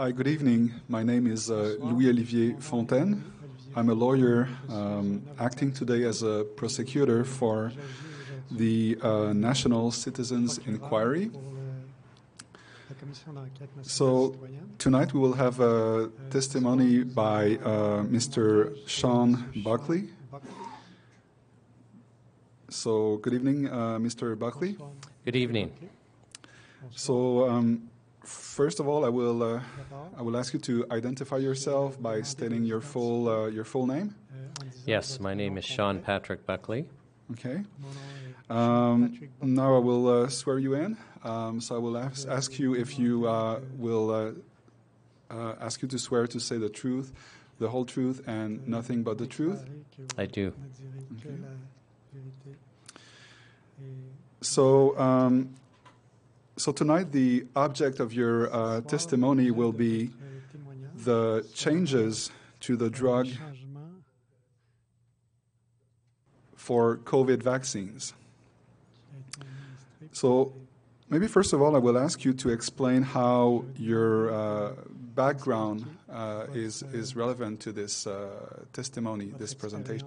Hi, good evening. My name is Louis-Olivier Fontaine. I'm a lawyer acting today as a prosecutor for the National Citizens' Inquiry. So tonight we will have a testimony by Mr. Shawn Buckley. So good evening, Mr. Buckley. Good evening. So first of all, I will ask you to identify yourself by stating your full name. Yes, my name is Shawn Patrick Buckley. Okay. Now I will swear you in. So I will ask you if you will ask you to swear to say the truth, the whole truth, and nothing but the truth. I do. Okay. So, so tonight the object of your testimony will be the changes to the drug for COVID vaccines. So maybe first of all, I will ask you to explain how your background is relevant to this testimony, this presentation.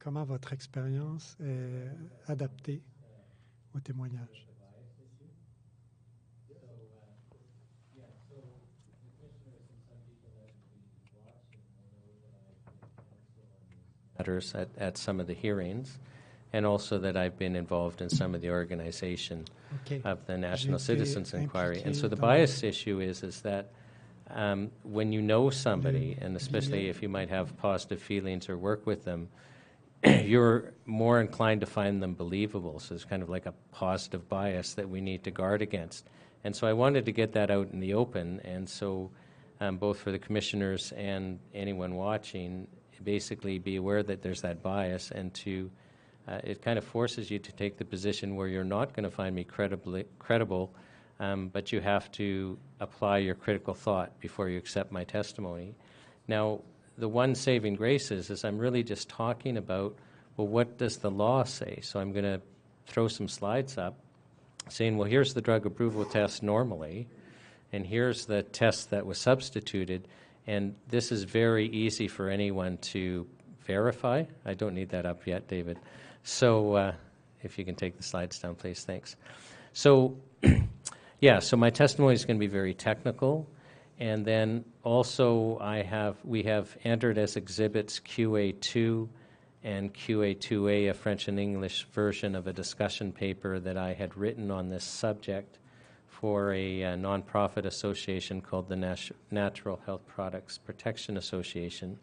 Comment votre expérience est adaptée au témoignage? Matters at some of the hearings, and also that I've been involved in some of the organization of the National Citizens' Inquiry. And so the bias issue is that when you know somebody, and especially if you might have positive feelings or work with them, you're more inclined to find them believable. So it's kind of like a positive bias that we need to guard against. And so I wanted to get that out in the open. And so both for the commissioners and anyone watching, basically be aware that there's that bias, and to it kind of forces you to take the position where you're not going to find me credible, but you have to apply your critical thought before you accept my testimony. Now, the one saving grace is I'm really just talking about, well, what does the law say? So I'm going to throw some slides up saying, well, here's the drug approval test normally, and here's the test that was substituted, and this is very easy for anyone to verify. I don't need that up yet, David. So if you can take the slides down, please, thanks. So yeah, so my testimony is going to be very technical. And then also we have entered as exhibits QA2 and QA2A, a French and English version of a discussion paper that I had written on this subject for a nonprofit association called the Natural Health Products Protection Association.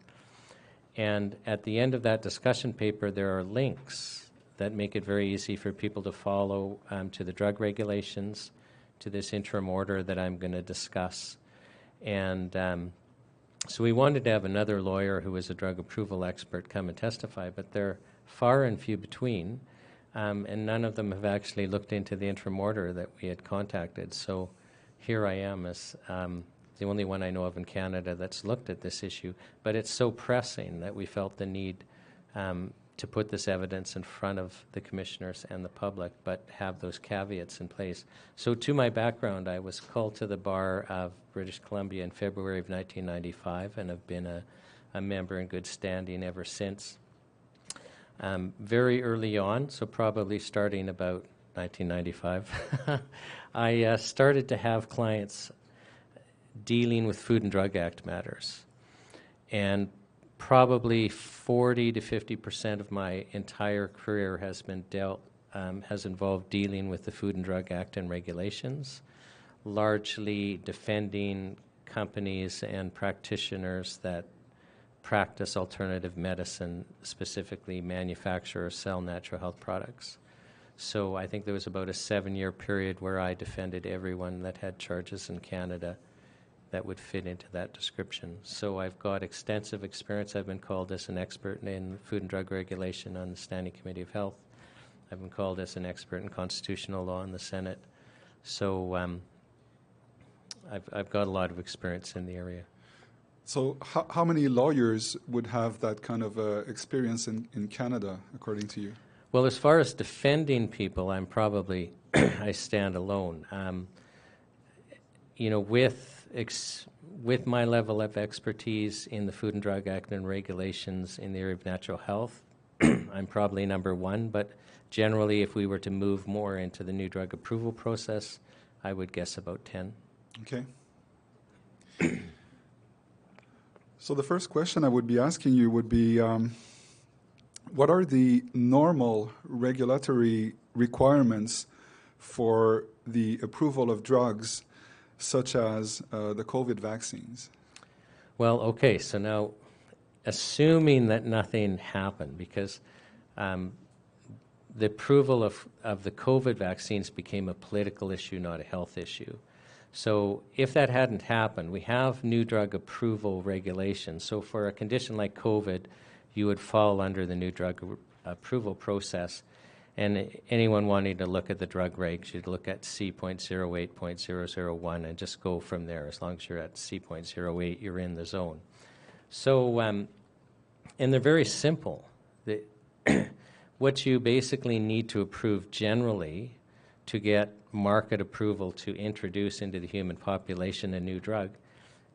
And at the end of that discussion paper, there are links that make it very easy for people to follow to the drug regulations, to this interim order that I'm going to discuss. And so we wanted to have another lawyer who is a drug approval expert come and testify, but they're far and few between, and none of them have actually looked into the interim order that we had contacted. So here I am as the only one I know of in Canada that's looked at this issue, but it's so pressing that we felt the need to put this evidence in front of the commissioners and the public, but have those caveats in place. So to my background, I was called to the bar of British Columbia in February of 1995 and have been a member in good standing ever since. Very early on, so probably starting about 1995, I started to have clients dealing with Food and Drug Act matters. And probably 40% to 50% of my entire career has been has involved dealing with the Food and Drug Act and regulations, largely defending companies and practitioners that practice alternative medicine, specifically manufacture or sell natural health products. So I think there was about a 7-year period where I defended everyone that had charges in Canada that would fit into that description. So I've got extensive experience. I've been called as an expert in food and drug regulation on the Standing Committee of Health. I've been called as an expert in constitutional law in the Senate. So I've got a lot of experience in the area. So how many lawyers would have that kind of experience in Canada, according to you? Well, as far as defending people, I stand alone. You know, with with my level of expertise in the Food and Drug Act and regulations in the area of natural health, I'm probably number one, but generally if we were to move more into the new drug approval process, I would guess about 10. Okay. So the first question I would be asking you would be, what are the normal regulatory requirements for the approval of drugs such as the COVID vaccines? Well, okay, so now assuming that nothing happened, because the approval of the COVID vaccines became a political issue, not a health issue. So if that hadn't happened, we have new drug approval regulations. So for a condition like COVID, you would fall under the new drug approval process. And anyone wanting to look at the drug regs, you'd look at C.08.001 and just go from there. As long as you're at C.08, you're in the zone. So, and they're very simple. What you basically need to approve generally to get market approval to introduce into the human population a new drug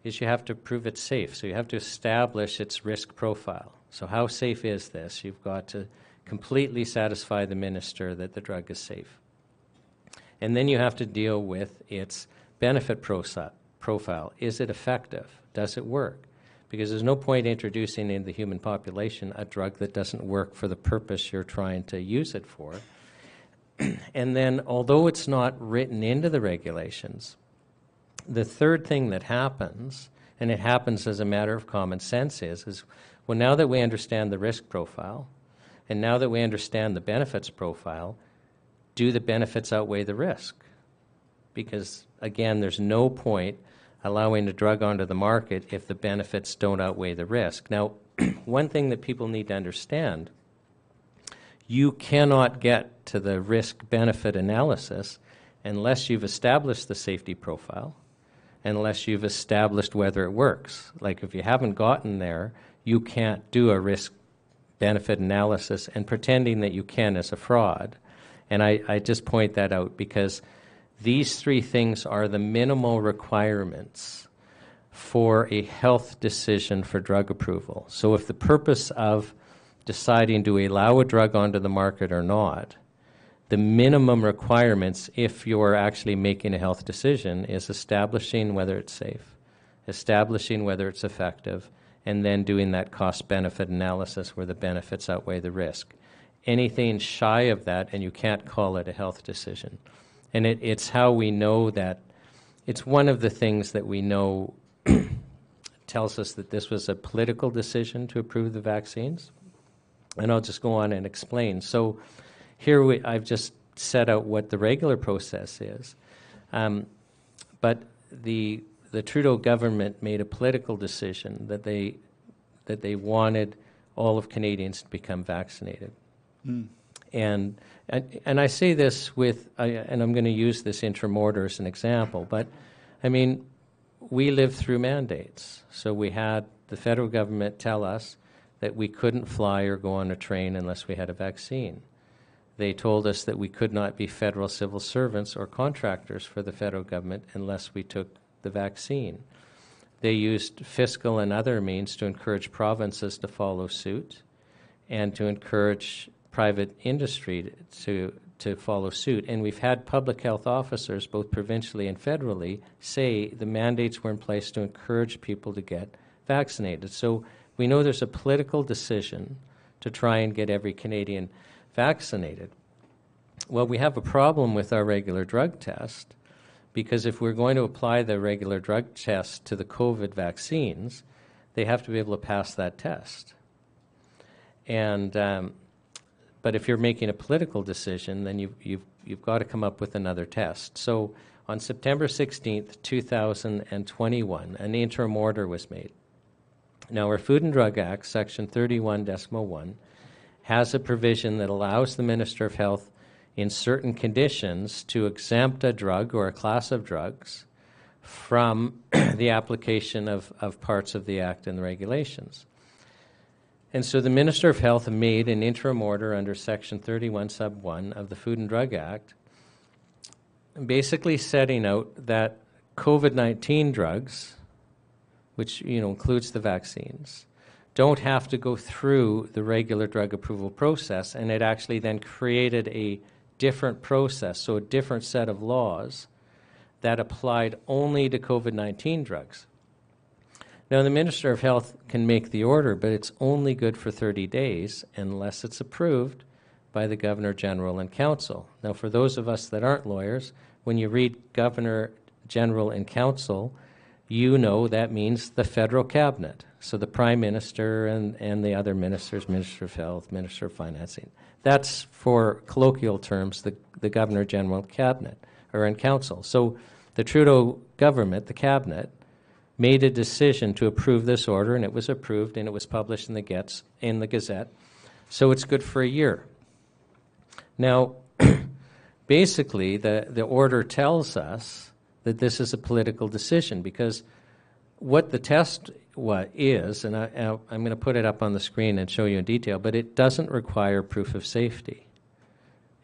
is you have to prove it's safe. So you have to establish its risk profile. So how safe is this? You've got to completely satisfy the minister that the drug is safe. And then you have to deal with its benefit profile. Is it effective? Does it work? Because there's no point introducing into the human population a drug that doesn't work for the purpose you're trying to use it for. And then, although it's not written into the regulations, the third thing that happens, and it happens as a matter of common sense, is well, now that we understand the risk profile, and now that we understand the benefits profile, do the benefits outweigh the risk? Because, again, there's no point allowing a drug onto the market if the benefits don't outweigh the risk. Now, one thing that people need to understand, you cannot get to the risk-benefit analysis unless you've established the safety profile, unless you've established whether it works. Like, if you haven't gotten there, you can't do a risk-benefit analysis, and pretending that you can is a fraud. And I just point that out because these three things are the minimal requirements for a health decision for drug approval. So if the purpose of deciding to allow a drug onto the market or not, the minimum requirements, if you're actually making a health decision, is establishing whether it's safe, establishing whether it's effective, and then doing that cost-benefit analysis where the benefits outweigh the risk. Anything shy of that, and you can't call it a health decision. And it's how we know that, it's one of the things that we know tells us that this was a political decision to approve the vaccines. And I'll just go on and explain. So here I've just set out what the regular process is. But the Trudeau government made a political decision that they wanted all of Canadians to become vaccinated. Mm. And I say this with, and I'm going to use this intermortar as an example, but I mean, we lived through mandates. So we had the federal government tell us that we couldn't fly or go on a train unless we had a vaccine. They told us that we could not be federal civil servants or contractors for the federal government unless we took the vaccine. They used fiscal and other means to encourage provinces to follow suit and to encourage private industry to follow suit. And we've had public health officers, both provincially and federally, say the mandates were in place to encourage people to get vaccinated. So we know there's a political decision to try and get every Canadian vaccinated. Well, we have a problem with our regular drug test because if we're going to apply the regular drug test to the COVID vaccines, they have to be able to pass that test. And but if you're making a political decision, then you've got to come up with another test. So on September 16th, 2021, an interim order was made. Now, our Food and Drug Act, Section 31.1, has a provision that allows the Minister of Health in certain conditions to exempt a drug or a class of drugs from the application of parts of the Act and the regulations. And so the Minister of Health made an interim order under Section 31 sub 1 of the Food and Drug Act, basically setting out that COVID-19 drugs, which includes the vaccines, don't have to go through the regular drug approval process, and it actually then created a different process, so a different set of laws that applied only to COVID-19 drugs. Now, the Minister of Health can make the order, but it's only good for 30 days unless it's approved by the Governor General and Council. Now, for those of us that aren't lawyers, when you read Governor General and Council, you know that means the federal cabinet. So the Prime Minister and the other ministers, Minister of Health, Minister of Financing. That's, for colloquial terms, the Governor General Cabinet or in Council. So the Trudeau government, the cabinet, made a decision to approve this order, and it was approved, and it was published in the Gazette. So it's good for a year. Now, basically, the order tells us that this is a political decision, because what the test is, and I'm going to put it up on the screen and show you in detail, but it doesn't require proof of safety.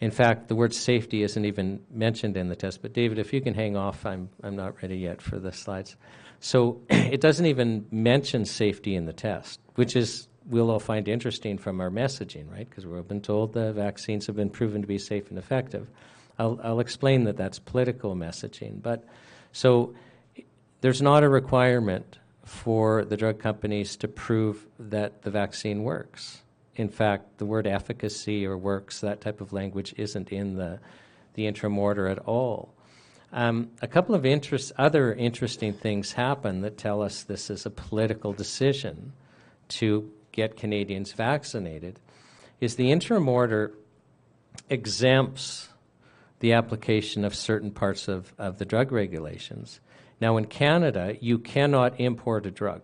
In fact, the word safety isn't even mentioned in the test. But David, if you can hang off, I'm not ready yet for the slides. So it doesn't even mention safety in the test, which is we'll all find interesting from our messaging, right? Because we've been told the vaccines have been proven to be safe and effective. I'll explain that that's political messaging. But so there's not a requirement for the drug companies to prove that the vaccine works. In fact, the word efficacy or works, that type of language, isn't in the interim order at all. A couple of other interesting things happen that tell us this is a political decision to get Canadians vaccinated, is the interim order exempts the application of certain parts of the drug regulations. Now, in Canada, you cannot import a drug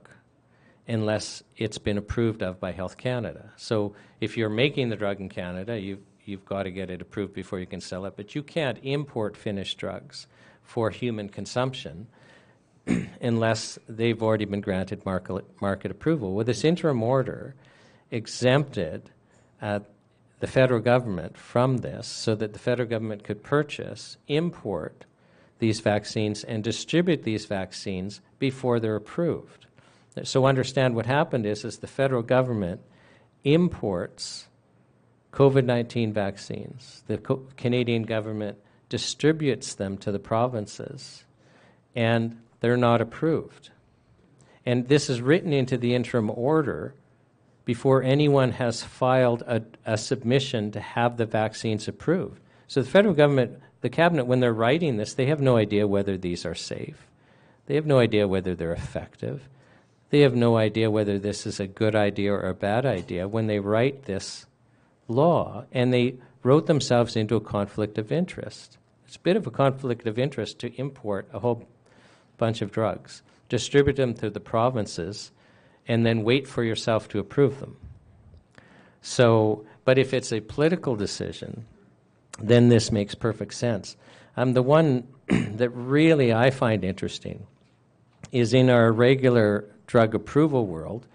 unless it's been approved of by Health Canada. So if you're making the drug in Canada, you've got to get it approved before you can sell it, but you can't import finished drugs for human consumption unless they've already been granted market approval. Well, this interim order exempted the federal government from this so that the federal government could purchase, import these vaccines, and distribute these vaccines before they're approved. So understand what happened is the federal government imports COVID-19 vaccines. The Canadian government distributes them to the provinces, and they're not approved. And this is written into the interim order before anyone has filed a submission to have the vaccines approved. So the federal government, the cabinet, when they're writing this, they have no idea whether these are safe. They have no idea whether they're effective. They have no idea whether this is a good idea or a bad idea when they write this law, and they wrote themselves into a conflict of interest. It's a bit of a conflict of interest to import a whole bunch of drugs, distribute them to the provinces, and then wait for yourself to approve them. So, but if it's a political decision, then this makes perfect sense. The one that really I find interesting is in our regular drug approval world,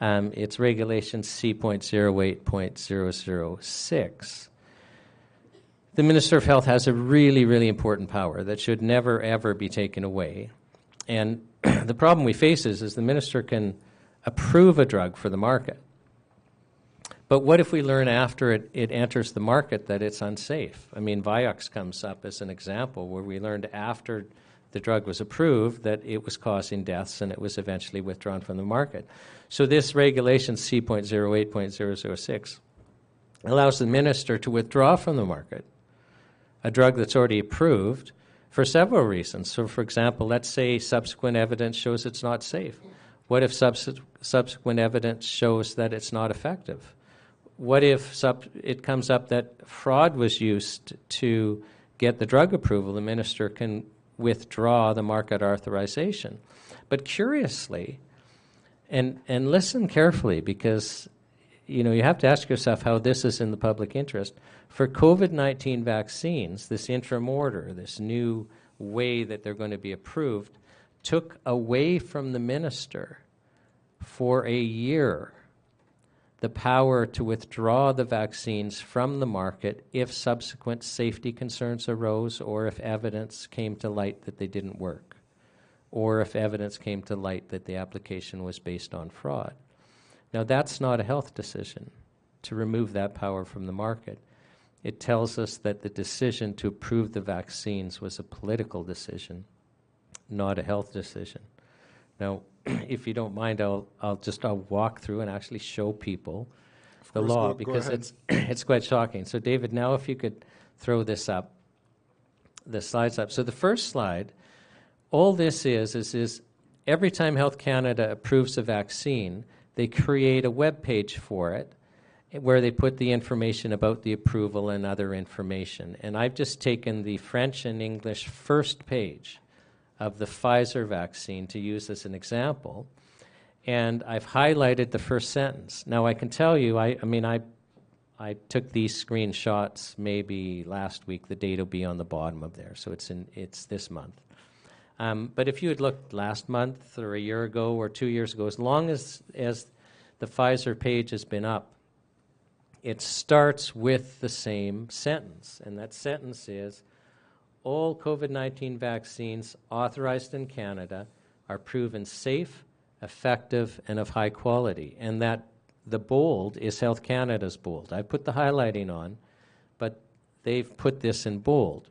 it's regulation C.08.006. The Minister of Health has a really, really important power that should never, ever be taken away. And the problem we face is the Minister can approve a drug for the market. But what if we learn after it enters the market that it's unsafe? I mean, Vioxx comes up as an example where we learned after the drug was approved that it was causing deaths, and it was eventually withdrawn from the market. So this regulation C.08.006 allows the minister to withdraw from the market a drug that's already approved for several reasons. So, for example, let's say subsequent evidence shows it's not safe. What if subsequent evidence shows that it's not effective? What if it comes up that fraud was used to get the drug approval? The minister can withdraw the market authorization. But curiously, and listen carefully, because you have to ask yourself how this is in the public interest. For COVID-19 vaccines, this interim order, this new way that they're going to be approved, took away from the minister for a year the power to withdraw the vaccines from the market if subsequent safety concerns arose or if evidence came to light that they didn't work. or if evidence came to light that the application was based on fraud. Now, that's not a health decision to remove that power from the market. It tells us that the decision to approve the vaccines was a political decision, not a health decision. Now, if you don't mind, I'll walk through and actually show people the law, because it's quite shocking. So, David, now if you could throw this up, the slides up. So the first slide, all this is every time Health Canada approves a vaccine, they create a web page for it where they put the information about the approval and other information. And I've just taken the French and English first page of the Pfizer vaccine to use as an example, and I've highlighted the first sentence. Now, I can tell you, I took these screenshots maybe last week. The date will be on the bottom of there, so it's this month. But if you had looked last month or a year ago or 2 years ago, as long as the Pfizer page has been up, it starts with the same sentence, and that sentence is, all COVID-19 vaccines authorized in Canada are proven safe, effective, and of high quality. And that the bold is Health Canada's bold. I put the highlighting on, but they've put this in bold.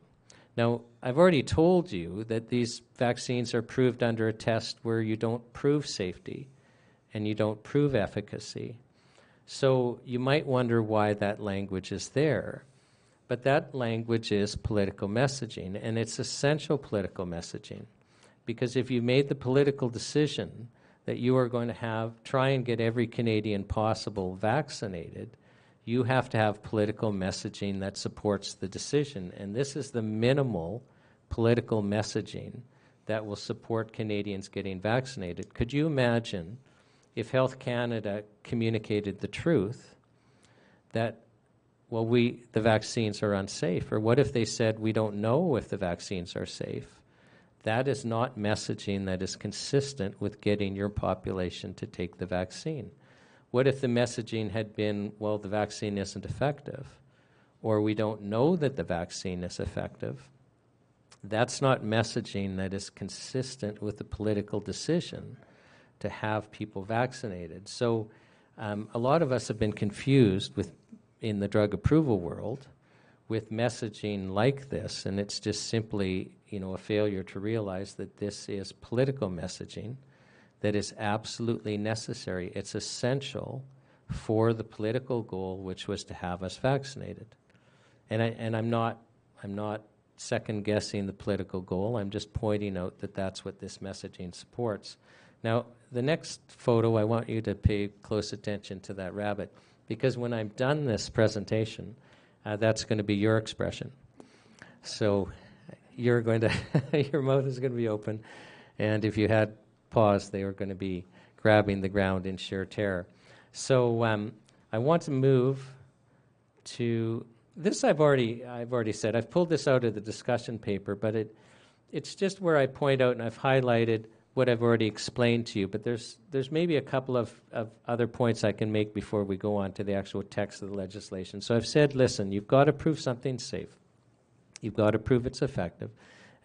Now, I've already told you that these vaccines are proved under a test where you don't prove safety and you don't prove efficacy. So you might wonder why that language is there. But that language is political messaging, and it's essential political messaging, because if you made the political decision that you are going to try and get every Canadian possible vaccinated, you have to have political messaging that supports the decision. And this is the minimal political messaging that will support Canadians getting vaccinated. Could you imagine if Health Canada communicated the truth that, well, the vaccines are unsafe? Or what if they said, we don't know if the vaccines are safe? That is not messaging that is consistent with getting your population to take the vaccine. What if the messaging had been, well, the vaccine isn't effective, or we don't know that the vaccine is effective? That's not messaging that is consistent with the political decision to have people vaccinated. So a lot of us have been confused in the drug approval world with messaging like this, and it's just simply, a failure to realize that this is political messaging that is absolutely necessary. It's essential for the political goal, which was to have us vaccinated. And I'm not second guessing the political goal. I'm just pointing out that that's what this messaging supports. Now, the next photo, I want you to pay close attention to that rabbit, because when I'm done this presentation, that's going to be your expression. So you're going to, your mouth is going to be open, and if you had paws, they were going to be grabbing the ground in sheer terror. So I want to move to this. I've already said I've pulled this out of the discussion paper, but it's just where I point out and I've highlighted what I've already explained to you, but there's maybe a couple of other points I can make before we go on to the actual text of the legislation. So I've said, listen, you've got to prove something's safe. You've got to prove it's effective,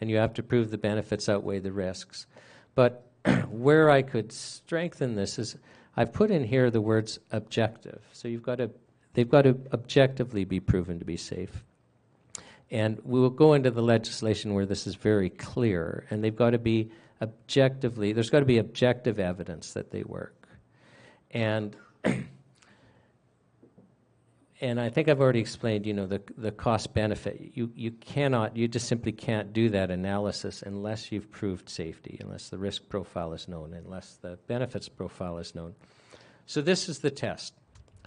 and you have to prove the benefits outweigh the risks. But where I could strengthen this is I've put in here the words objective. So they've got to objectively be proven to be safe. And we will go into the legislation where this is very clear, and they've got to be objectively, there's got to be objective evidence that they work. And I think I've already explained, the cost benefit. You just simply can't do that analysis unless you've proved safety, unless the risk profile is known, unless the benefits profile is known. So this is the test.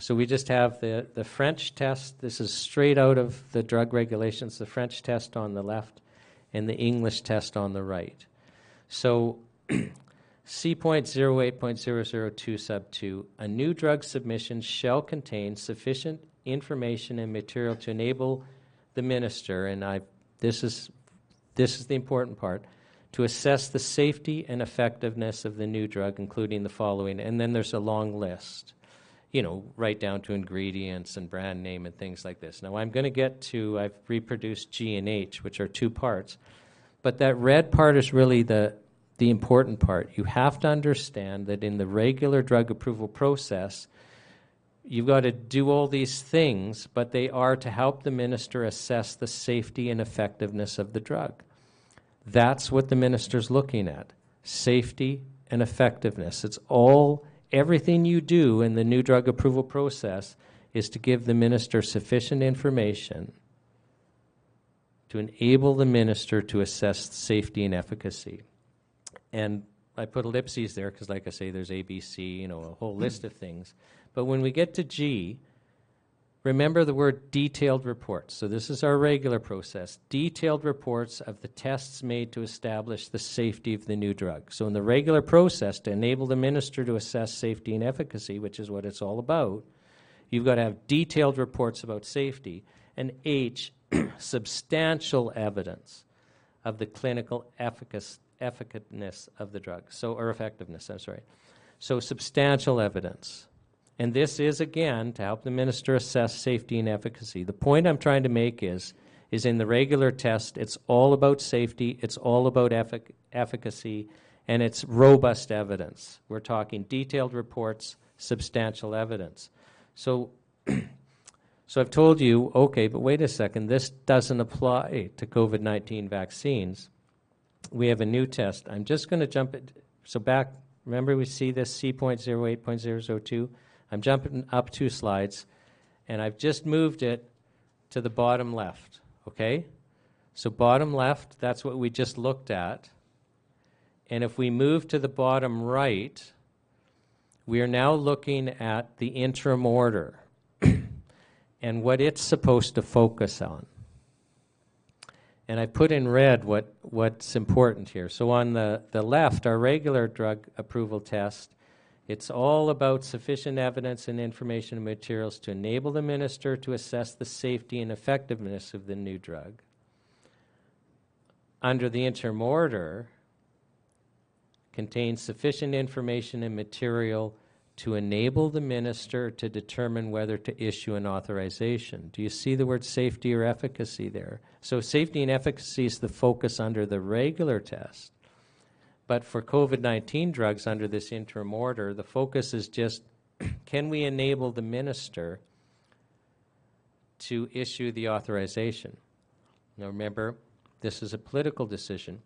So we just have the French test. This is straight out of the drug regulations, the French test on the left and the English test on the right. So C.08.002 sub 2, a new drug submission shall contain sufficient information and material to enable the minister, and this is the important part, to assess the safety and effectiveness of the new drug, including the following. And then there's a long list, right down to ingredients and brand name and things like this. Now, I've reproduced G and H, which are two parts. But that red part is really the the important part. You have to understand that in the regular drug approval process, you've got to do all these things, but they are to help the minister assess the safety and effectiveness of the drug. That's what the minister's looking at, safety and effectiveness. It's all, everything you do in the new drug approval process is to give the minister sufficient information to enable the minister to assess safety and efficacy. And I put ellipses there because, like I say, there's ABC, you know, a whole list of things. But when we get to G, remember the word detailed reports. So this is our regular process. Detailed reports of the tests made to establish the safety of the new drug. So in the regular process, to enable the minister to assess safety and efficacy, which is what it's all about, you've got to have detailed reports about safety. And H, substantial evidence of the clinical efficacy of the drug, or effectiveness, I'm sorry. So substantial evidence. And this is, again, to help the minister assess safety and efficacy. The point I'm trying to make is in the regular test, it's all about safety, it's all about efficacy, and it's robust evidence. We're talking detailed reports, substantial evidence. So I've told you, okay, but wait a second, this doesn't apply to COVID-19 vaccines. We have a new test. I'm just going to jump it. So back, remember we see this C.08.002? I'm jumping up 2 slides, and I've just moved it to the bottom left, okay? So bottom left, that's what we just looked at. And if we move to the bottom right, we are now looking at the interim order and what it's supposed to focus on. And I put in red what's important here. So on the left, our regular drug approval test, it's all about sufficient evidence and information and materials to enable the minister to assess the safety and effectiveness of the new drug. Under the interim order, contains sufficient information and material to enable the minister to determine whether to issue an authorization. Do you see the word safety or efficacy there? So safety and efficacy is the focus under the regular test. But for COVID-19 drugs under this interim order, the focus is just, can we enable the minister to issue the authorization? Now remember, this is a political decision.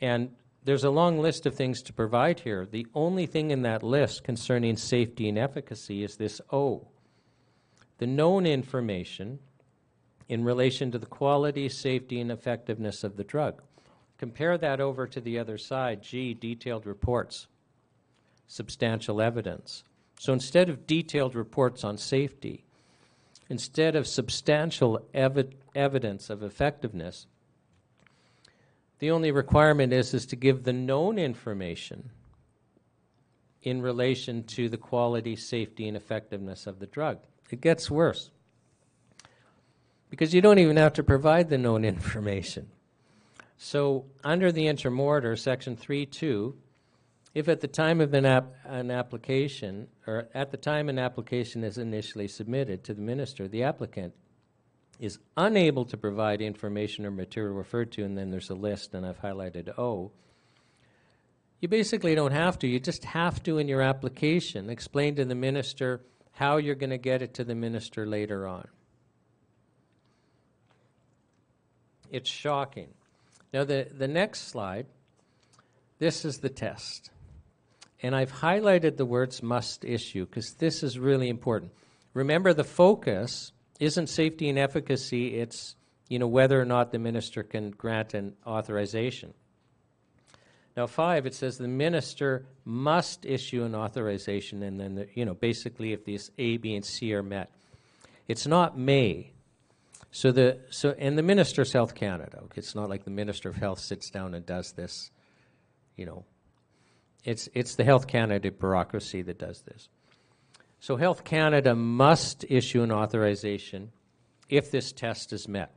And there's a long list of things to provide here. The only thing in that list concerning safety and efficacy is this O. The known information in relation to the quality, safety, and effectiveness of the drug. Compare that over to the other side, G, detailed reports, substantial evidence. So instead of detailed reports on safety, instead of substantial evidence of effectiveness, the only requirement is to give the known information in relation to the quality, safety, and effectiveness of the drug. It gets worse because you don't even have to provide the known information. So under the interim order, Section 3.2, if at the time of an application, or at the time an application is initially submitted to the minister, the applicant is unable to provide information or material referred to, and then there's a list, and I've highlighted O. You basically don't have to. You just have to, in your application, explain to the minister how you're going to get it to the minister later on. It's shocking. Now, the next slide, this is the test. And I've highlighted the words must issue because this is really important. Remember, the focus isn't safety and efficacy. It's, you know, whether or not the minister can grant an authorization. Now, 5, it says the minister must issue an authorization, and then, you know, basically if these A, B, and C are met. It's not may. And the Minister's Health Canada, okay, it's not like the Minister of Health sits down and does this, you know. It's the Health Canada bureaucracy that does this. So Health Canada must issue an authorization if this test is met.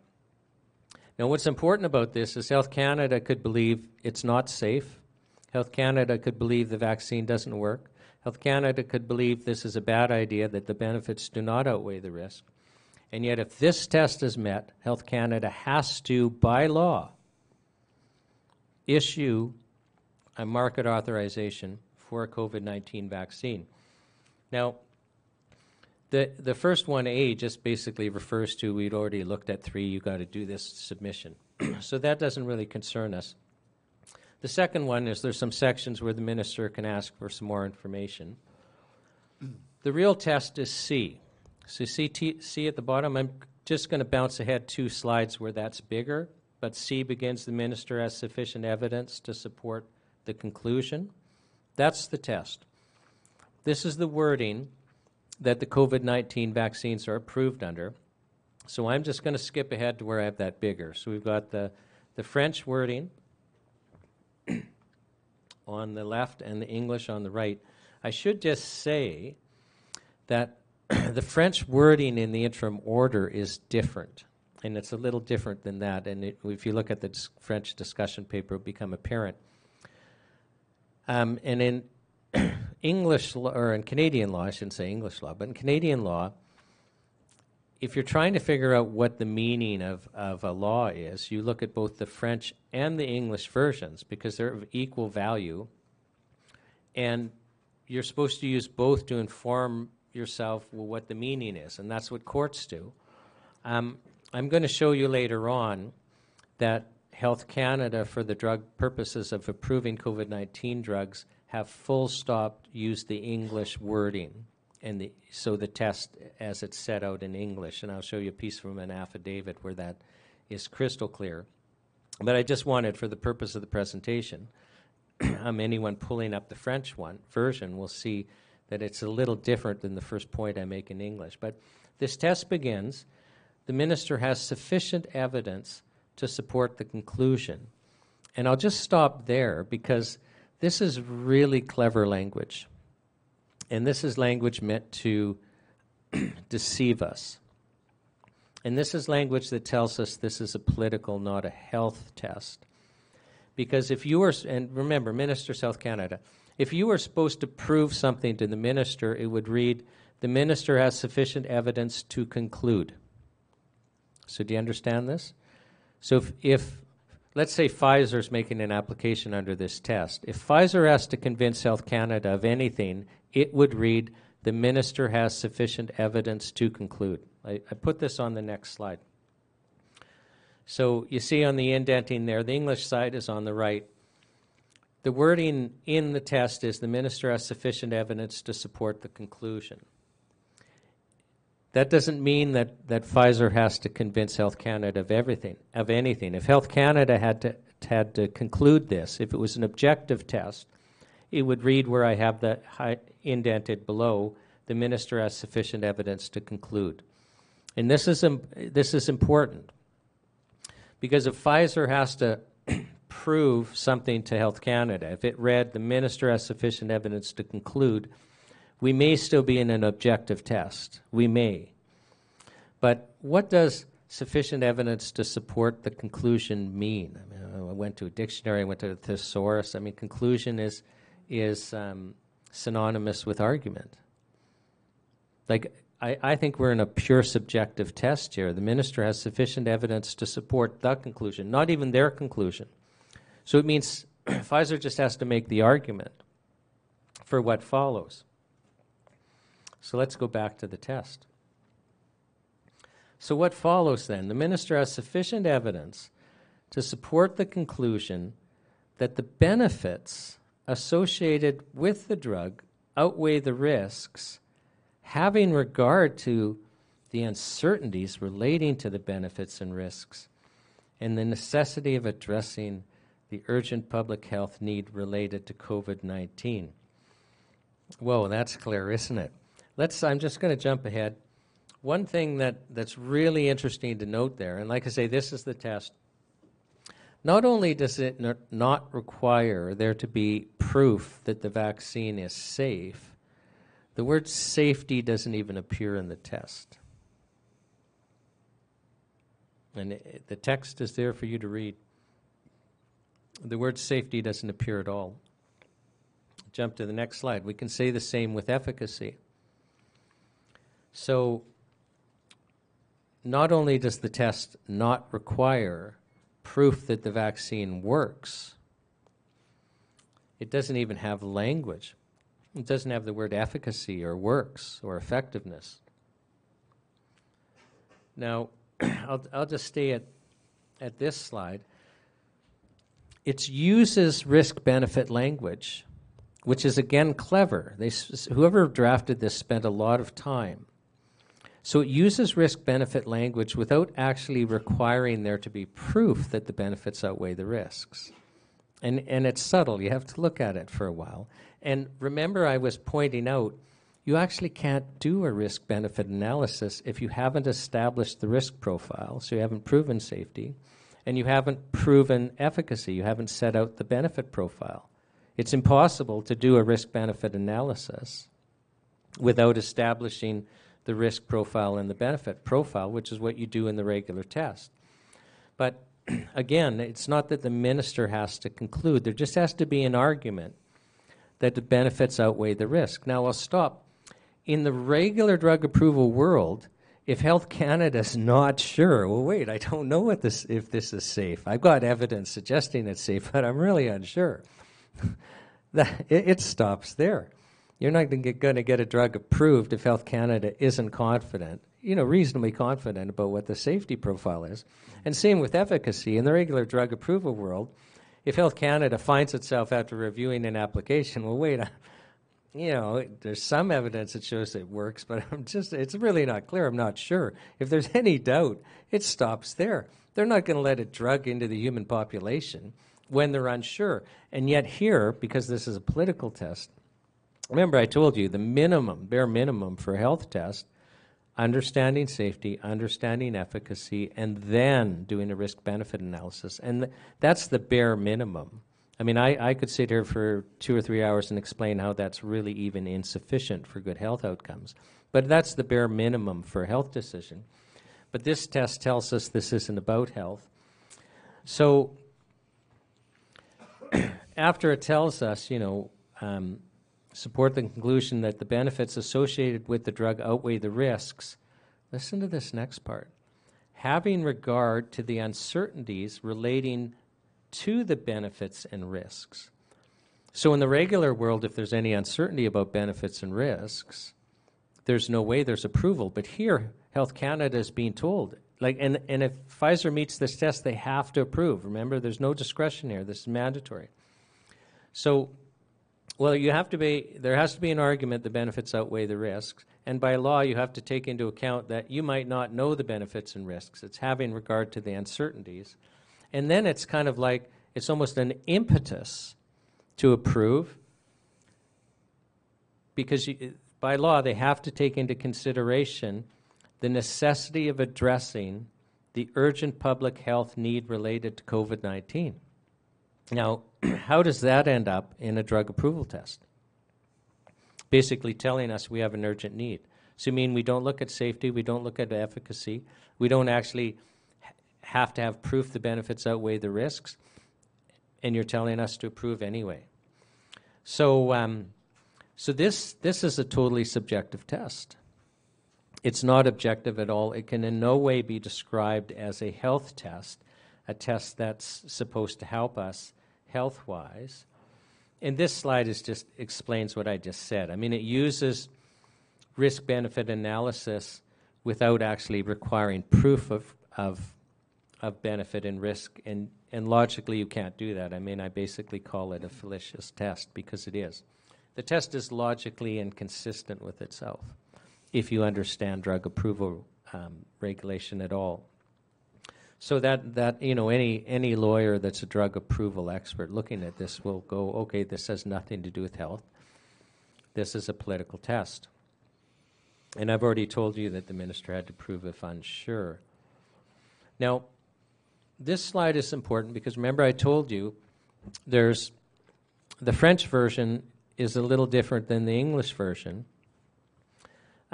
Now what's important about this is Health Canada could believe it's not safe. Health Canada could believe the vaccine doesn't work. Health Canada could believe this is a bad idea, that the benefits do not outweigh the risk. And yet if this test is met, Health Canada has to, by law, issue a market authorization for a COVID-19 vaccine. Now, the first 1A just basically refers to, we'd already looked at 3, you got to do this submission. So that doesn't really concern us. The second one is there's some sections where the minister can ask for some more information. The real test is C. So C at the bottom, I'm just going to bounce ahead 2 slides where that's bigger, but C begins, the minister has sufficient evidence to support the conclusion. That's the test. This is the wording that the COVID-19 vaccines are approved under. So I'm just going to skip ahead to where I have that bigger. So we've got the French wording on the left and the English on the right. I should just say that the French wording in the interim order is different, and it's a little different than that. And if you look at the French discussion paper, it will become apparent. And in English law, or in Canadian law, I shouldn't say English law, but in Canadian law, if you're trying to figure out what the meaning of a law is, you look at both the French and the English versions because they're of equal value, and you're supposed to use both to inform yourself what the meaning is, and that's what courts do. I'm going to show you later on that Health Canada, for the drug purposes of approving COVID-19 drugs, have full stop used the English wording, and so the test as it's set out in English, and I'll show you a piece from an affidavit where that is crystal clear. But I just wanted, for the purpose of the presentation, anyone pulling up the French version will see that it's a little different than the first point I make in English. But this test begins, the minister has sufficient evidence to support the conclusion. And I'll just stop there because this is really clever language. And this is language meant to deceive us. And this is language that tells us this is a political, not a health test. Because if you were, and remember, Minister Health Canada, if you were supposed to prove something to the minister, it would read, the minister has sufficient evidence to conclude. So do you understand this? So if let's say Pfizer's making an application under this test, if Pfizer has to convince Health Canada of anything, it would read, the minister has sufficient evidence to conclude. I put this on the next slide. So you see on the indenting there, the English side is on the right. The wording in the test is the minister has sufficient evidence to support the conclusion. That doesn't mean that Pfizer has to convince Health Canada of anything. If Health Canada had to conclude this, if it was an objective test, it would read where I have that indented below, the minister has sufficient evidence to conclude. And this is important because if Pfizer has to prove something to Health Canada, if it read the minister has sufficient evidence to conclude, we may still be in an objective test. We may. But what does sufficient evidence to support the conclusion mean? I mean, I went to a dictionary, I went to a thesaurus. I mean, conclusion is synonymous with argument. Like, I think we're in a pure subjective test here. The minister has sufficient evidence to support the conclusion, not even their conclusion. So it means Pfizer just has to make the argument for what follows. So let's go back to the test. So what follows then? The minister has sufficient evidence to support the conclusion that the benefits associated with the drug outweigh the risks, having regard to the uncertainties relating to the benefits and risks, and the necessity of addressing the urgent public health need related to COVID-19. Whoa, that's clear, isn't it? I'm just going to jump ahead. One thing that's really interesting to note there, and like I say, this is the test. Not only does it not require there to be proof that the vaccine is safe, the word safety doesn't even appear in the test. And the text is there for you to read. The word safety doesn't appear at all. Jump to the next slide. We can say the same with efficacy. So not only does the test not require proof that the vaccine works, It doesn't even have language. It doesn't have the word efficacy or works or effectiveness. Now, I'll just stay at this slide. It uses risk-benefit language, which is, again, clever. Whoever drafted this spent a lot of time. So it uses risk-benefit language without actually requiring there to be proof that the benefits outweigh the risks. And it's subtle. You have to look at it for a while. And remember, I was pointing out, you actually can't do a risk-benefit analysis if you haven't established the risk profile, so you haven't proven safety, and you haven't proven efficacy. You haven't set out the benefit profile. It's impossible to do a risk-benefit analysis without establishing the risk profile and the benefit profile, which is what you do in the regular test. But again, it's not that the minister has to conclude. There just has to be an argument that the benefits outweigh the risk. Now, I'll stop. In the regular drug approval world, if Health Canada's not sure, well, wait, I don't know what this, if this is safe. I've got evidence suggesting it's safe, but I'm really unsure. It stops there. You're not going to get a drug approved if Health Canada isn't confident, you know, reasonably confident about what the safety profile is. And same with efficacy. In the regular drug approval world, if Health Canada finds itself after reviewing an application, well, wait, you know, there's some evidence that shows it works, but it's really not clear. I'm not sure. If there's any doubt, it stops there. They're not going to let it drug into the human population when they're unsure. And yet here, because this is a political test, remember I told you the minimum, bare minimum for a health test, understanding safety, understanding efficacy, and then doing a risk-benefit analysis. And that's the bare minimum. I mean, I could sit here for 2 or 3 hours and explain how that's really even insufficient for good health outcomes. But that's the bare minimum for a health decision. But this test tells us this isn't about health. So after it tells us, you know, support the conclusion that the benefits associated with the drug outweigh the risks, listen to this next part. Having regard to the uncertainties relating to the benefits and risks. So in the regular world, if there's any uncertainty about benefits and risks, there's no way there's approval. But here, Health Canada is being told, like, and if Pfizer meets this test, they have to approve. Remember, there's no discretion here. This is mandatory. So, well, you have to be, there has to be an argument the benefits outweigh the risks, and by law you have to take into account that you might not know the benefits and risks. It's having regard to the uncertainties. And then it's kind of like, it's almost an impetus to approve, because by law they have to take into consideration the necessity of addressing the urgent public health need related to COVID-19. Now, how does that end up in a drug approval test? Basically telling us we have an urgent need. So you mean we don't look at safety, we don't look at efficacy, we don't actually have to have proof the benefits outweigh the risks, and you're telling us to approve anyway. So this is a totally subjective test. It's not objective at all. It can in no way be described as a health test, a test that's supposed to help us health-wise. And this slide is just explains what I just said. I mean, it uses risk-benefit analysis without actually requiring proof of benefit and risk, and logically you can't do that. I mean, I basically call it a fallacious test because it is. The test is logically inconsistent with itself if you understand drug approval regulation at all. So that you know, any lawyer that's a drug approval expert looking at this will go, okay, this has nothing to do with health. This is a political test. And I've already told you that the minister had to prove if unsure. Now, this slide is important because remember I told you there's the French version is a little different than the English version.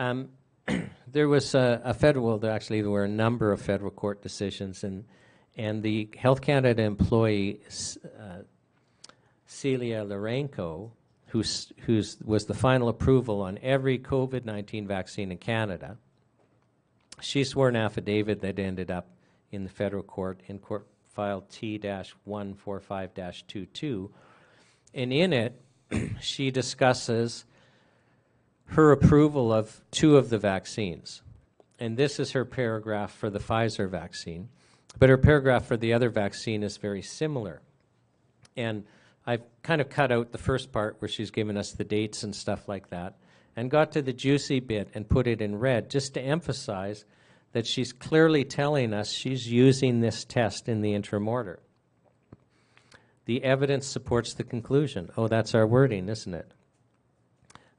There was a federal, actually there were a number of federal court decisions, and the Health Canada employee, Celia Lorenco, who was the final approval on every COVID-19 vaccine in Canada, she swore an affidavit that ended up in the federal court in court file T-145-22, And in it, she discusses her approval of two of the vaccines. And this is her paragraph for the Pfizer vaccine. But her paragraph for the other vaccine is very similar. And I've kind of cut out the first part where she's given us the dates and stuff like that, and got to the juicy bit and put it in red just to emphasize that she's clearly telling us she's using this test in the interim order. The evidence supports the conclusion. Oh, that's our wording, isn't it?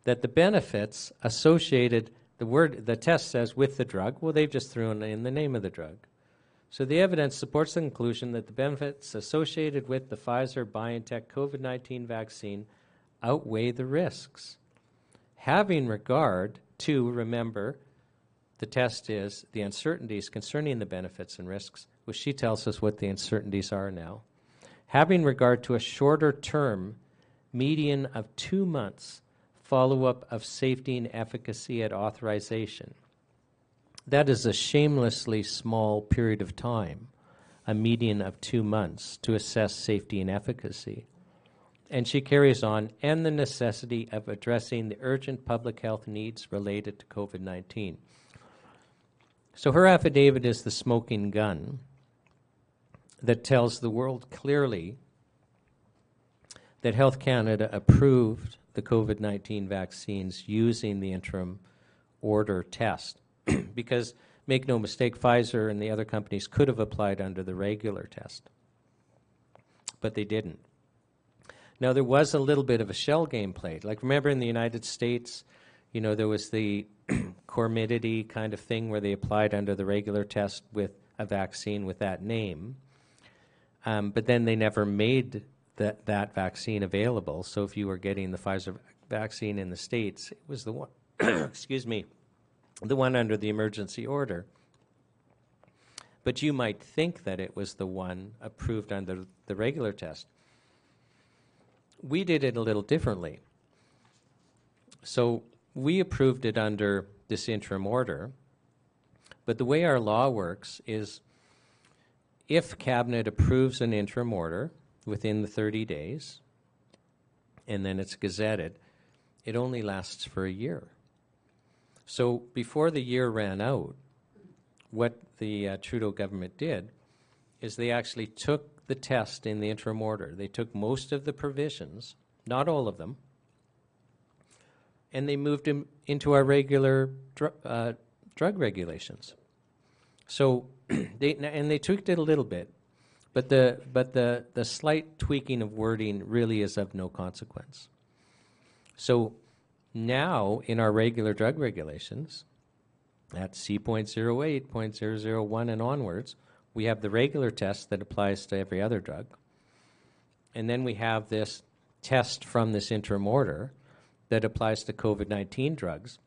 That the benefits associated, the test says with the drug, well, they've just thrown in the name of the drug. So the evidence supports the conclusion that the benefits associated with the Pfizer BioNTech COVID-19 vaccine outweigh the risks. Having regard to, remember, the test is the uncertainties concerning the benefits and risks, which she tells us what the uncertainties are now. Having regard to a shorter term median of 2 months follow-up of safety and efficacy at authorization. That is a shamelessly small period of time, a median of 2 months to assess safety and efficacy. And she carries on, and the necessity of addressing the urgent public health needs related to COVID-19. So her affidavit is the smoking gun that tells the world clearly that Health Canada approved the COVID-19 vaccines using the interim order test. Because, make no mistake, Pfizer and the other companies could have applied under the regular test, but they didn't. Now, there was a little bit of a shell game played. Like, remember in the United States, you know, there was the Comirnaty kind of thing where they applied under the regular test with a vaccine with that name, but then they never made that vaccine available. So if you were getting the Pfizer vaccine in the States, it was the one, excuse me, the one under the emergency order. But you might think that it was the one approved under the regular test. We did it a little differently. So we approved it under this interim order, but the way our law works is if Cabinet approves an interim order within the 30 days, and then it's gazetted, it only lasts for a year. So before the year ran out, what the Trudeau government did is they actually took the test in the interim order. They took most of the provisions, not all of them, and they moved them into our regular drug regulations. So, they tweaked it a little bit, but the slight tweaking of wording really is of no consequence. So now in our regular drug regulations, at C.08, .001 and onwards, we have the regular test that applies to every other drug. And then we have this test from this interim order that applies to COVID-19 drugs.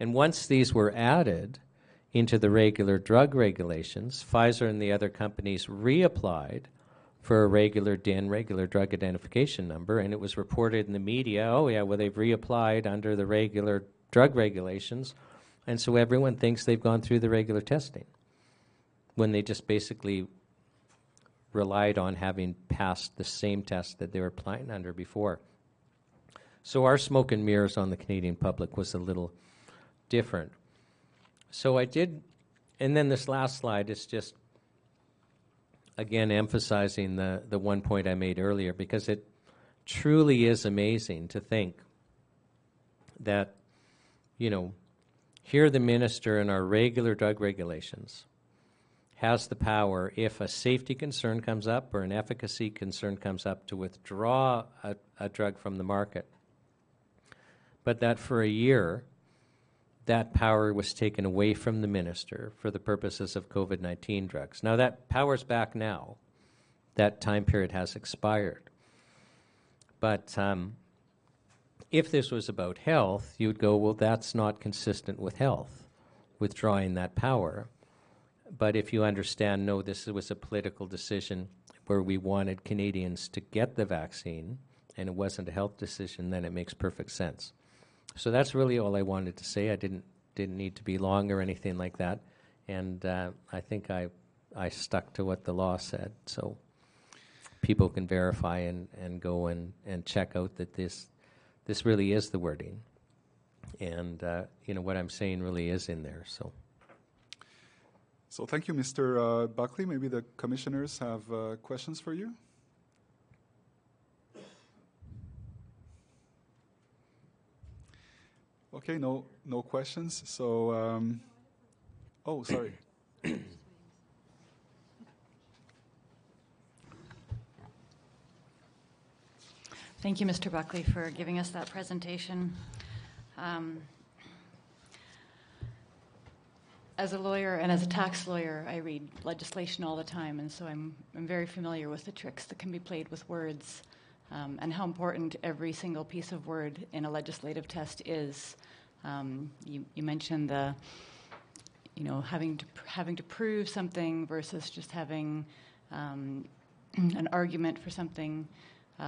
And once these were added into the regular drug regulations, Pfizer and the other companies reapplied for a regular DIN, regular drug identification number, and it was reported in the media, oh yeah, well they've reapplied under the regular drug regulations, and so everyone thinks they've gone through the regular testing, when they just basically relied on having passed the same test that they were applying under before. So our smoke and mirrors on the Canadian public was a little different. So I did, and then this last slide is just, again, emphasizing the one point I made earlier, because it truly is amazing to think that, you know, here the minister in our regular drug regulations has the power, if a safety concern comes up or an efficacy concern comes up, to withdraw a drug from the market. But that for a year, that power was taken away from the minister for the purposes of COVID-19 drugs. Now that power's back now. That time period has expired. But if this was about health, you'd go, well, that's not consistent with health, withdrawing that power. But if you understand, no, this was a political decision where we wanted Canadians to get the vaccine and it wasn't a health decision, then it makes perfect sense. So that's really all I wanted to say. I didn't need to be long or anything like that. And I think I stuck to what the law said. So people can verify and go and check out that this really is the wording. And, you know, what I'm saying really is in there, so. So thank you, Mr. Buckley. Maybe the commissioners have questions for you? Okay, no questions. So, oh, sorry. Thank you, Mr. Buckley, for giving us that presentation. As a lawyer and as a tax lawyer, I read legislation all the time, and so I'm very familiar with the tricks that can be played with words, and how important every single piece of word in a legislative test is. You mentioned the, you know, having to prove something versus just having an argument for something.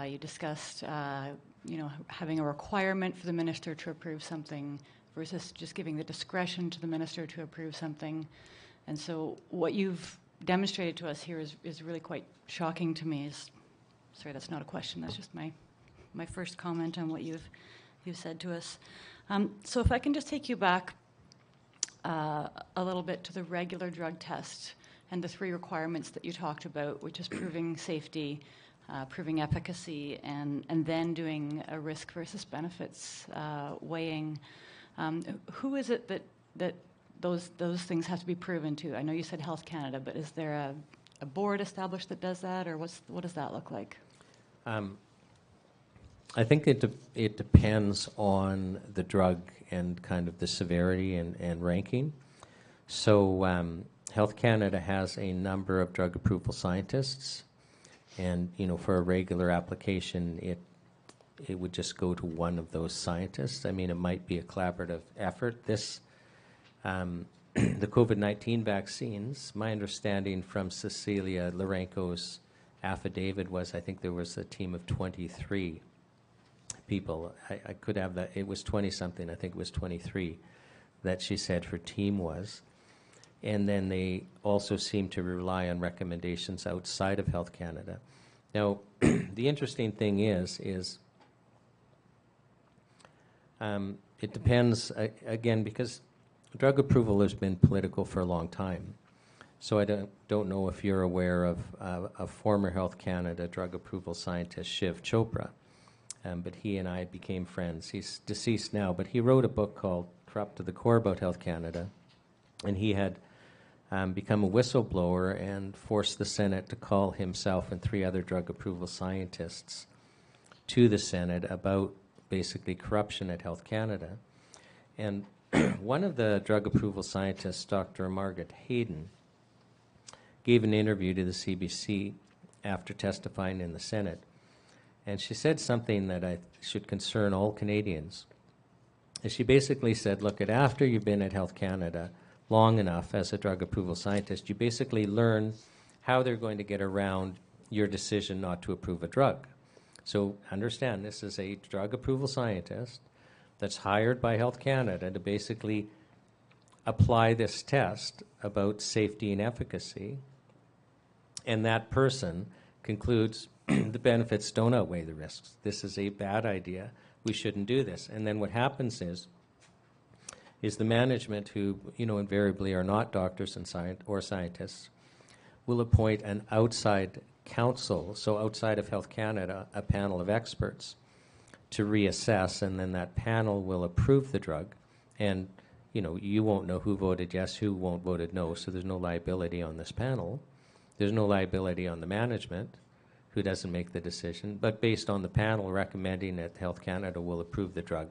You discussed, you know, having a requirement for the minister to approve something versus just giving the discretion to the minister to approve something. And so what you've demonstrated to us here is really quite shocking to me. Sorry, that's not a question. That's just my first comment on what you've said to us. So if I can just take you back a little bit to the regular drug test and the three requirements that you talked about, which is proving safety, proving efficacy, and then doing a risk versus benefits weighing. Who is it that those things have to be proven to? I know you said Health Canada, but is there a board established that does that, or what does that look like? I think it depends on the drug and kind of the severity and ranking. So Health Canada has a number of drug approval scientists, and you know, for a regular application, it would just go to one of those scientists. I mean, it might be a collaborative effort. This, the COVID-19 vaccines, my understanding from Celia Lorenco's affidavit was I think there was a team of 23 people. I could have that. It was 20-something. I think it was 23 that she said her team was. And then they also seem to rely on recommendations outside of Health Canada. Now, the interesting thing is it depends, again, because drug approval has been political for a long time. So I don't know if you're aware of a former Health Canada drug approval scientist, Shiv Chopra, but he and I became friends. He's deceased now, but he wrote a book called Corrupt to the Core about Health Canada, and he had become a whistleblower and forced the Senate to call himself and three other drug approval scientists to the Senate about basically corruption at Health Canada. And one of the drug approval scientists, Dr. Margaret Hayden, gave an interview to the CBC after testifying in the Senate. And she said something that should concern all Canadians. And she basically said, look, after you've been at Health Canada long enough as a drug approval scientist, you basically learn how they're going to get around your decision not to approve a drug. So understand, this is a drug approval scientist that's hired by Health Canada to basically apply this test about safety and efficacy, and that person concludes the benefits don't outweigh the risks. This is a bad idea. We shouldn't do this. And then what happens is the management, who you know invariably are not doctors and scientists, will appoint an outside council, so outside of Health Canada, a panel of experts to reassess, and then that panel will approve the drug. And you know, you won't know who voted yes, who won't voted no, so there's no liability on this panel. There's no liability on the management, who doesn't make the decision, but based on the panel recommending that Health Canada will approve the drug.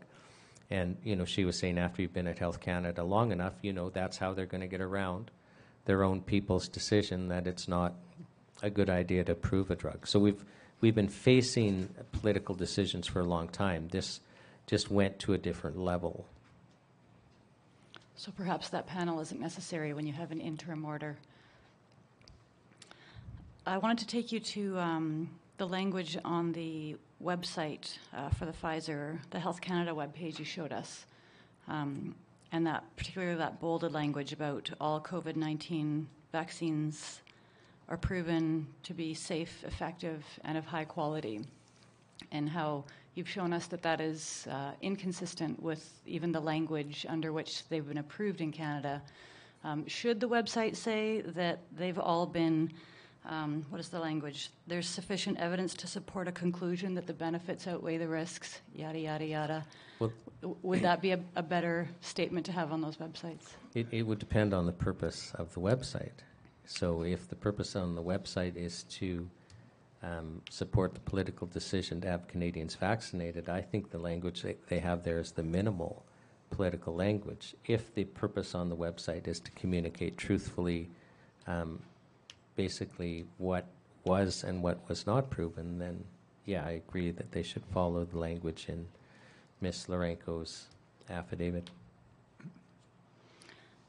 And you know, she was saying after you've been at Health Canada long enough, you know, that's how they're going to get around their own people's decision that it's not a good idea to approve a drug. So we've been facing political decisions for a long time. This just went to a different level. So perhaps that panel isn't necessary when you have an interim order. I wanted to take you to the language on the website for the Health Canada webpage you showed us, and that particularly that bolded language about all COVID-19 vaccines are proven to be safe, effective, and of high quality, and how you've shown us that that is inconsistent with even the language under which they've been approved in Canada. Should the website say that they've all been, what is the language? There's sufficient evidence to support a conclusion that the benefits outweigh the risks, yada, yada, yada. Well, would that be a better statement to have on those websites? It would depend on the purpose of the website. So if the purpose on the website is to support the political decision to have Canadians vaccinated, I think the language they have there is the minimal political language. If the purpose on the website is to communicate truthfully basically what was and what was not proven, then, yeah, I agree that they should follow the language in Ms. Lorenco's affidavit.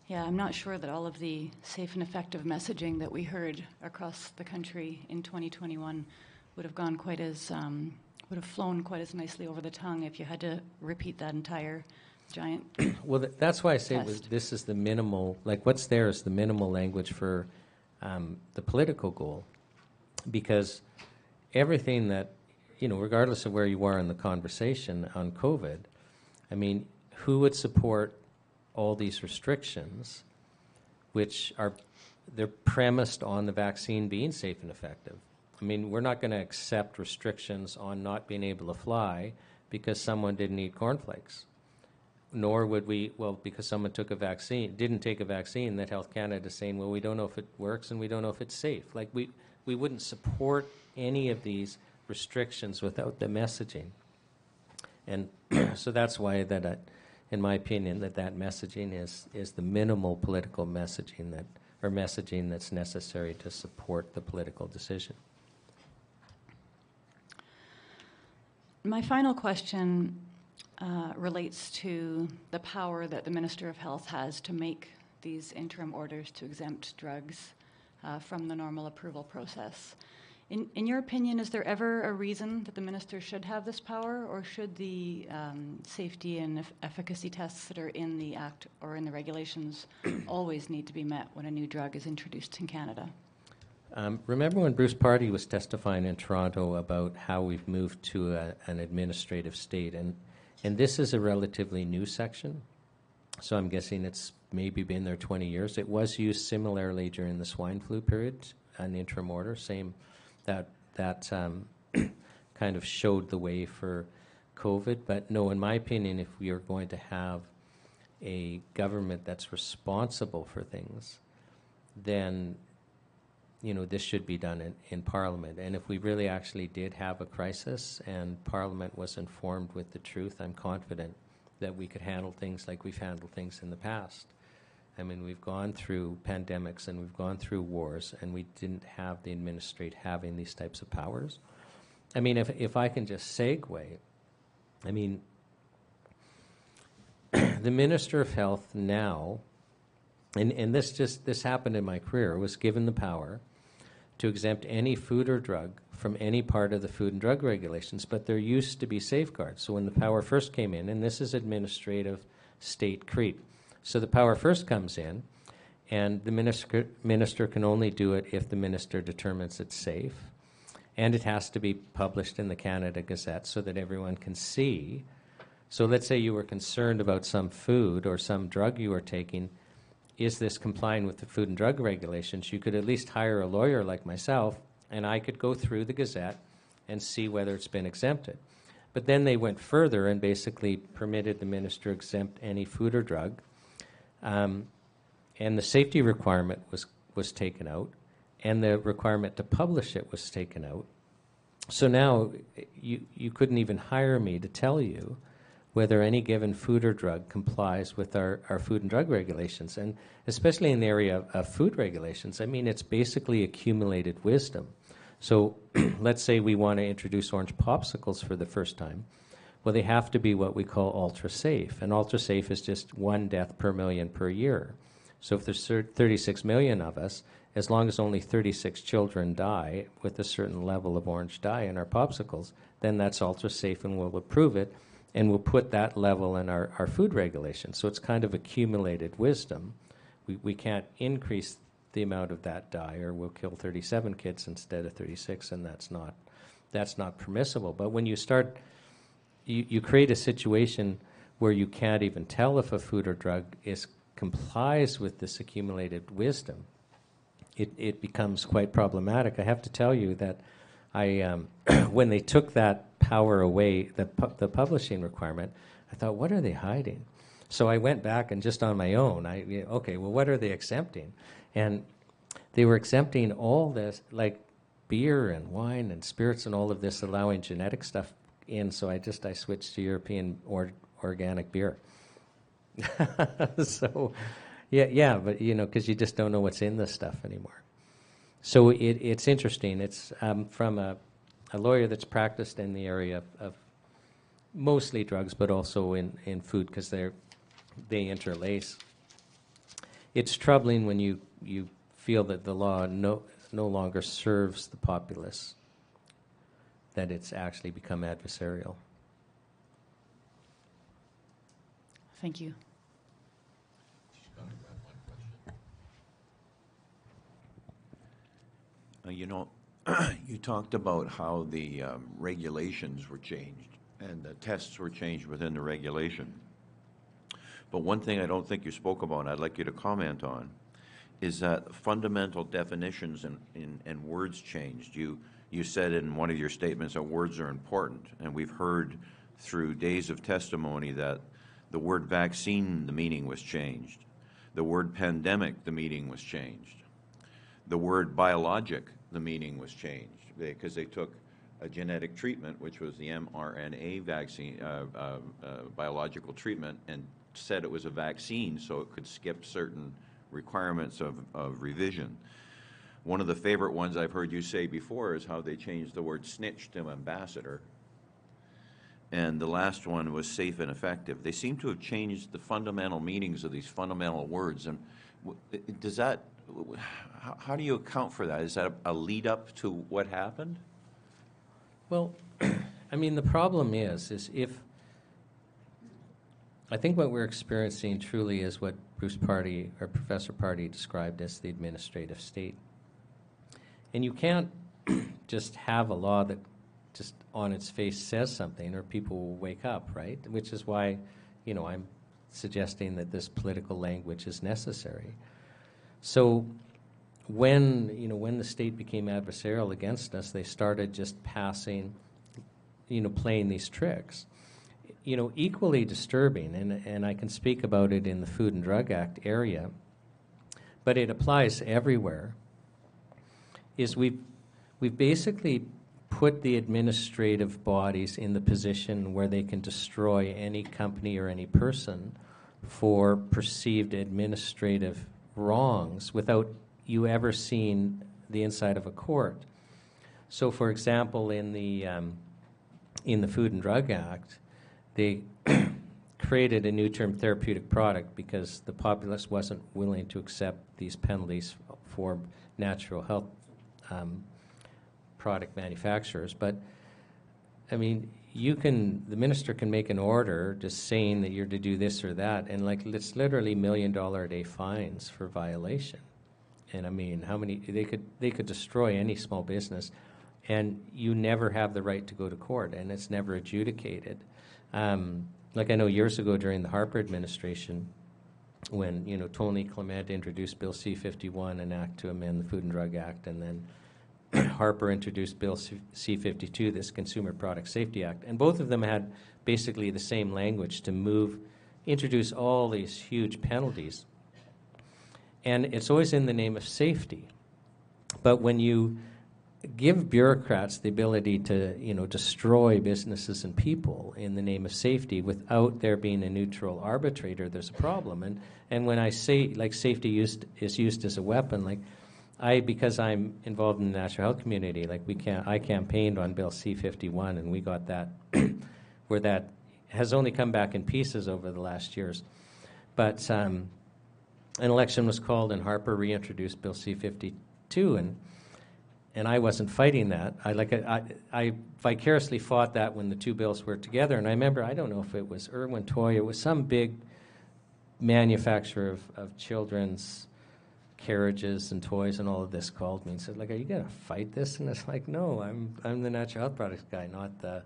Yeah, I'm not sure that all of the safe and effective messaging that we heard across the country in 2021 would have gone quite as, would have flown quite as nicely over the tongue if you had to repeat that entire giant well, that's why I say this is the minimal, like what's there is the minimal language for the political goal, because everything that, you know, regardless of where you are in the conversation on COVID, I mean, who would support all these restrictions, which are, they're premised on the vaccine being safe and effective. I mean, we're not going to accept restrictions on not being able to fly because someone didn't eat cornflakes. Nor would we, well, because someone took a vaccine, didn't take a vaccine, that Health Canada is saying, well, we don't know if it works and we don't know if it's safe. Like, we wouldn't support any of these restrictions without the messaging. And so that's why that in my opinion, that messaging is the minimal political messaging that, or messaging that's necessary to support the political decision. My final question relates to the power that the Minister of Health has to make these interim orders to exempt drugs from the normal approval process. In your opinion, is there ever a reason that the minister should have this power, or should the safety and efficacy tests that are in the Act or in the regulations always need to be met when a new drug is introduced in Canada? Remember when Bruce Pardy was testifying in Toronto about how we've moved to an administrative state, and this is a relatively new section, so I'm guessing it's maybe been there 20 years. It was used similarly during the swine flu period, an interim order, same. That kind of showed the way for COVID. But no, in my opinion, if we are going to have a government that's responsible for things, then, you know, this should be done in Parliament. And if we really actually did have a crisis and Parliament was informed with the truth, I'm confident that we could handle things like we've handled things in the past. I mean, we've gone through pandemics and we've gone through wars, and we didn't have the administrate having these types of powers. I mean, if I can just segue, I mean, the Minister of Health now, and this happened in my career, was given the power to exempt any food or drug from any part of the Food and Drug regulations, but there used to be safeguards. So when the power first came in, and this is administrative state creep, so the power first comes in, and the minister can only do it if the minister determines it's safe, and it has to be published in the Canada Gazette so that everyone can see. So let's say you were concerned about some food or some drug you were taking. Is this complying with the Food and Drug regulations? You could at least hire a lawyer like myself, and I could go through the Gazette and see whether it's been exempted. But then they went further and basically permitted the minister exempt any food or drug. And the safety requirement was taken out, and the requirement to publish it was taken out. So now you couldn't even hire me to tell you whether any given food or drug complies with our Food and Drug regulations, and especially in the area of food regulations. I mean, it's basically accumulated wisdom. So let's say we want to introduce orange popsicles for the first time. Well, they have to be what we call ultra-safe, and ultra-safe is just 1 death per million per year. So if there's 36 million of us, as long as only 36 children die with a certain level of orange dye in our popsicles, then that's ultra-safe, and we'll approve it, and we'll put that level in our food regulations. So it's kind of accumulated wisdom. We can't increase the amount of that die, or we'll kill 37 kids instead of 36, and that's not permissible. But when you start, you create a situation where you can't even tell if a food or drug complies with this accumulated wisdom, it becomes quite problematic. I have to tell you that when they took that power away, the publishing requirement, I thought, what are they hiding? So I went back and just on my own, okay, well, what are they exempting? And they were exempting all this, like beer and wine and spirits and all of this, allowing genetic stuff in. So I switched to European organic beer. So, yeah, but you know, because you just don't know what's in this stuff anymore. So it's interesting. It's from a lawyer that's practiced in the area of mostly drugs, but also in food, because they interlace. It's troubling when you feel that the law no longer serves the populace, that it's actually become adversarial. Thank you. You know, you talked about how the regulations were changed and the tests were changed within the regulation. But one thing I don't think you spoke about, and I'd like you to comment on, is that fundamental definitions and words changed. You said in one of your statements that words are important, and we've heard through days of testimony that the word vaccine, the meaning was changed. The word pandemic, the meaning was changed. The word biologic, the meaning was changed, because they took a genetic treatment, which was the mRNA vaccine, biological treatment, and said it was a vaccine, so it could skip certain requirements of revision. One of the favorite ones I've heard you say before is how they changed the word snitch to ambassador. And the last one was safe and effective. They seem to have changed the fundamental meanings of these fundamental words. And does that, how do you account for that? Is that a lead up to what happened? Well, I mean, the problem is if, I think what we're experiencing truly is what Bruce Pardy, or Professor Pardy, described as the administrative state. And you can't just have a law that just on its face says something, or people will wake up, right? Which is why, you know, I'm suggesting that this political language is necessary. So when the state became adversarial against us, they started just passing, you know, playing these tricks. You know, equally disturbing, and I can speak about it in the Food and Drug Act area, but it applies everywhere, is we've basically put the administrative bodies in the position where they can destroy any company or any person for perceived administrative wrongs without you ever seeing the inside of a court. So, for example, in the Food and Drug Act, they created a new term, therapeutic product, because the populace wasn't willing to accept these penalties for natural health product manufacturers. But, I mean, the minister can make an order just saying that you're to do this or that, and like it's literally $1 million a day fines for violation. And I mean, how many, they could destroy any small business, and you never have the right to go to court, and it's never adjudicated. Like I know years ago during the Harper administration, when Tony Clement introduced Bill C-51, an act to amend the Food and Drug Act, and then Harper introduced Bill C-52, this Consumer Product Safety Act, and both of them had basically the same language to introduce all these huge penalties, and it's always in the name of safety. But when you give bureaucrats the ability to, destroy businesses and people in the name of safety without there being a neutral arbitrator, there's a problem. And when I say, like, safety is used as a weapon, like because I'm involved in the national health community, like I campaigned on Bill C-51, and we got that where that has only come back in pieces over the last years. But an election was called, and Harper reintroduced Bill C-52, and I wasn't fighting that. I vicariously fought that when the two bills were together. And I remember, I don't know if it was Irwin Toy, it was some big manufacturer of children's carriages and toys and all of this called me and said, like, are you going to fight this? And it's like, no, I'm the natural health products guy, not the...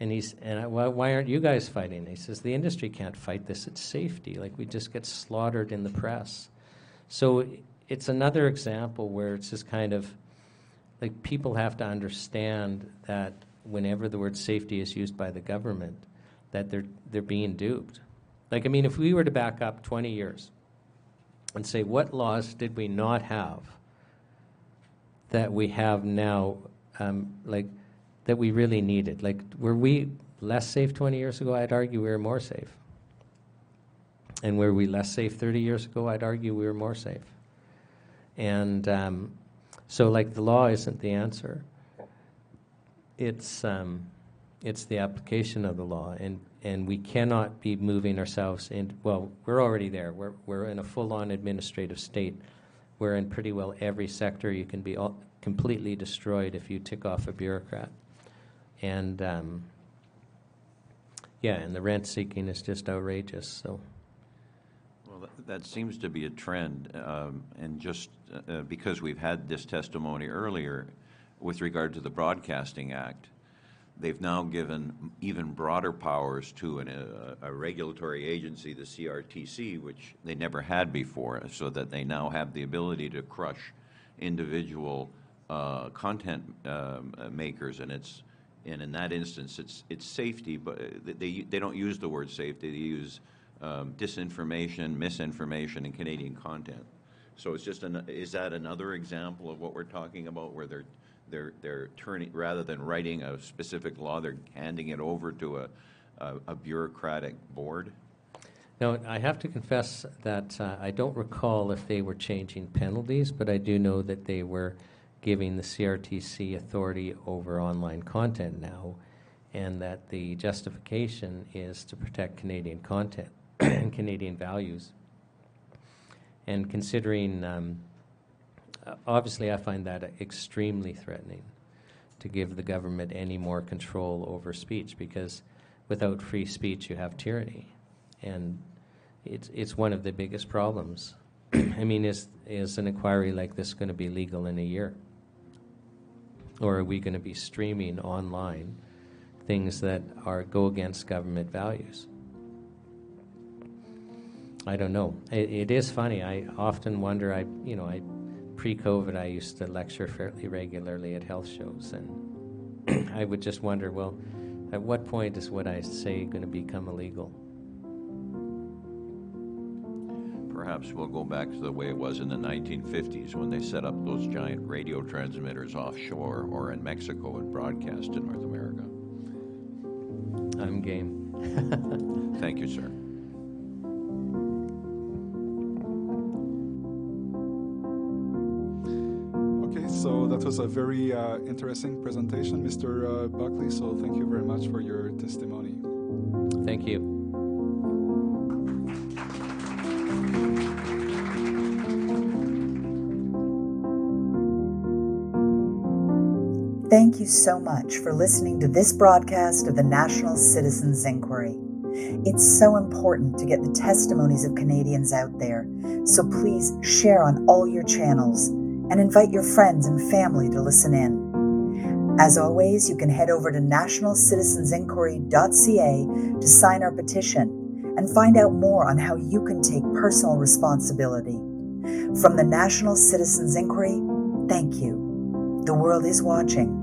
And he's, why aren't you guys fighting? And he says, the industry can't fight this. It's safety. Like, we just get slaughtered in the press. So it's another example where it's just kind of, like, people have to understand that whenever the word safety is used by the government, that they're being duped. Like, I mean, if we were to back up 20 years and say, what laws did we not have that we have now, like, that we really needed? Like, were we less safe 20 years ago? I'd argue we were more safe. And were we less safe 30 years ago? I'd argue we were more safe. And so, like, the law isn't the answer. It's the application of the law, and we cannot be moving ourselves in. Well, we're already there. We're in a full-on administrative state. We're in pretty well every sector. You can be completely destroyed if you tick off a bureaucrat. And yeah, and the rent seeking is just outrageous. So, well, that seems to be a trend, and just because we've had this testimony earlier with regard to the Broadcasting Act, they've now given even broader powers to a regulatory agency, the CRTC, which they never had before, so that they now have the ability to crush individual content makers, and in that instance, it's safety, but they don't use the word safety. They use disinformation, misinformation, and Canadian content. So it's just is that another example of what we're talking about, where they're turning, rather than writing a specific law, they're handing it over to a bureaucratic board? Now, I have to confess that I don't recall if they were changing penalties, but I do know that they were giving the CRTC authority over online content now, and that the justification is to protect Canadian content and Canadian values. And considering, obviously I find that extremely threatening, to give the government any more control over speech, because without free speech you have tyranny. And it's one of the biggest problems. I mean, is an inquiry like this going to be legal in a year? Or are we going to be streaming online things that go against government values? I don't know. It is funny. I often wonder. Pre-COVID, I used to lecture fairly regularly at health shows, and I would just wonder, well, at what point is what I say going to become illegal? Perhaps we'll go back to the way it was in the 1950s, when they set up those giant radio transmitters offshore or in Mexico and broadcast in North America. I'm game. Thank you, sir. Okay, so that was a very interesting presentation, Mr. Buckley, so thank you very much for your testimony. Thank you. Thank you so much for listening to this broadcast of the National Citizens' Inquiry. It's so important to get the testimonies of Canadians out there, so please share on all your channels and invite your friends and family to listen in. As always, you can head over to nationalcitizensinquiry.ca to sign our petition and find out more on how you can take personal responsibility. From the National Citizens' Inquiry, thank you. The world is watching.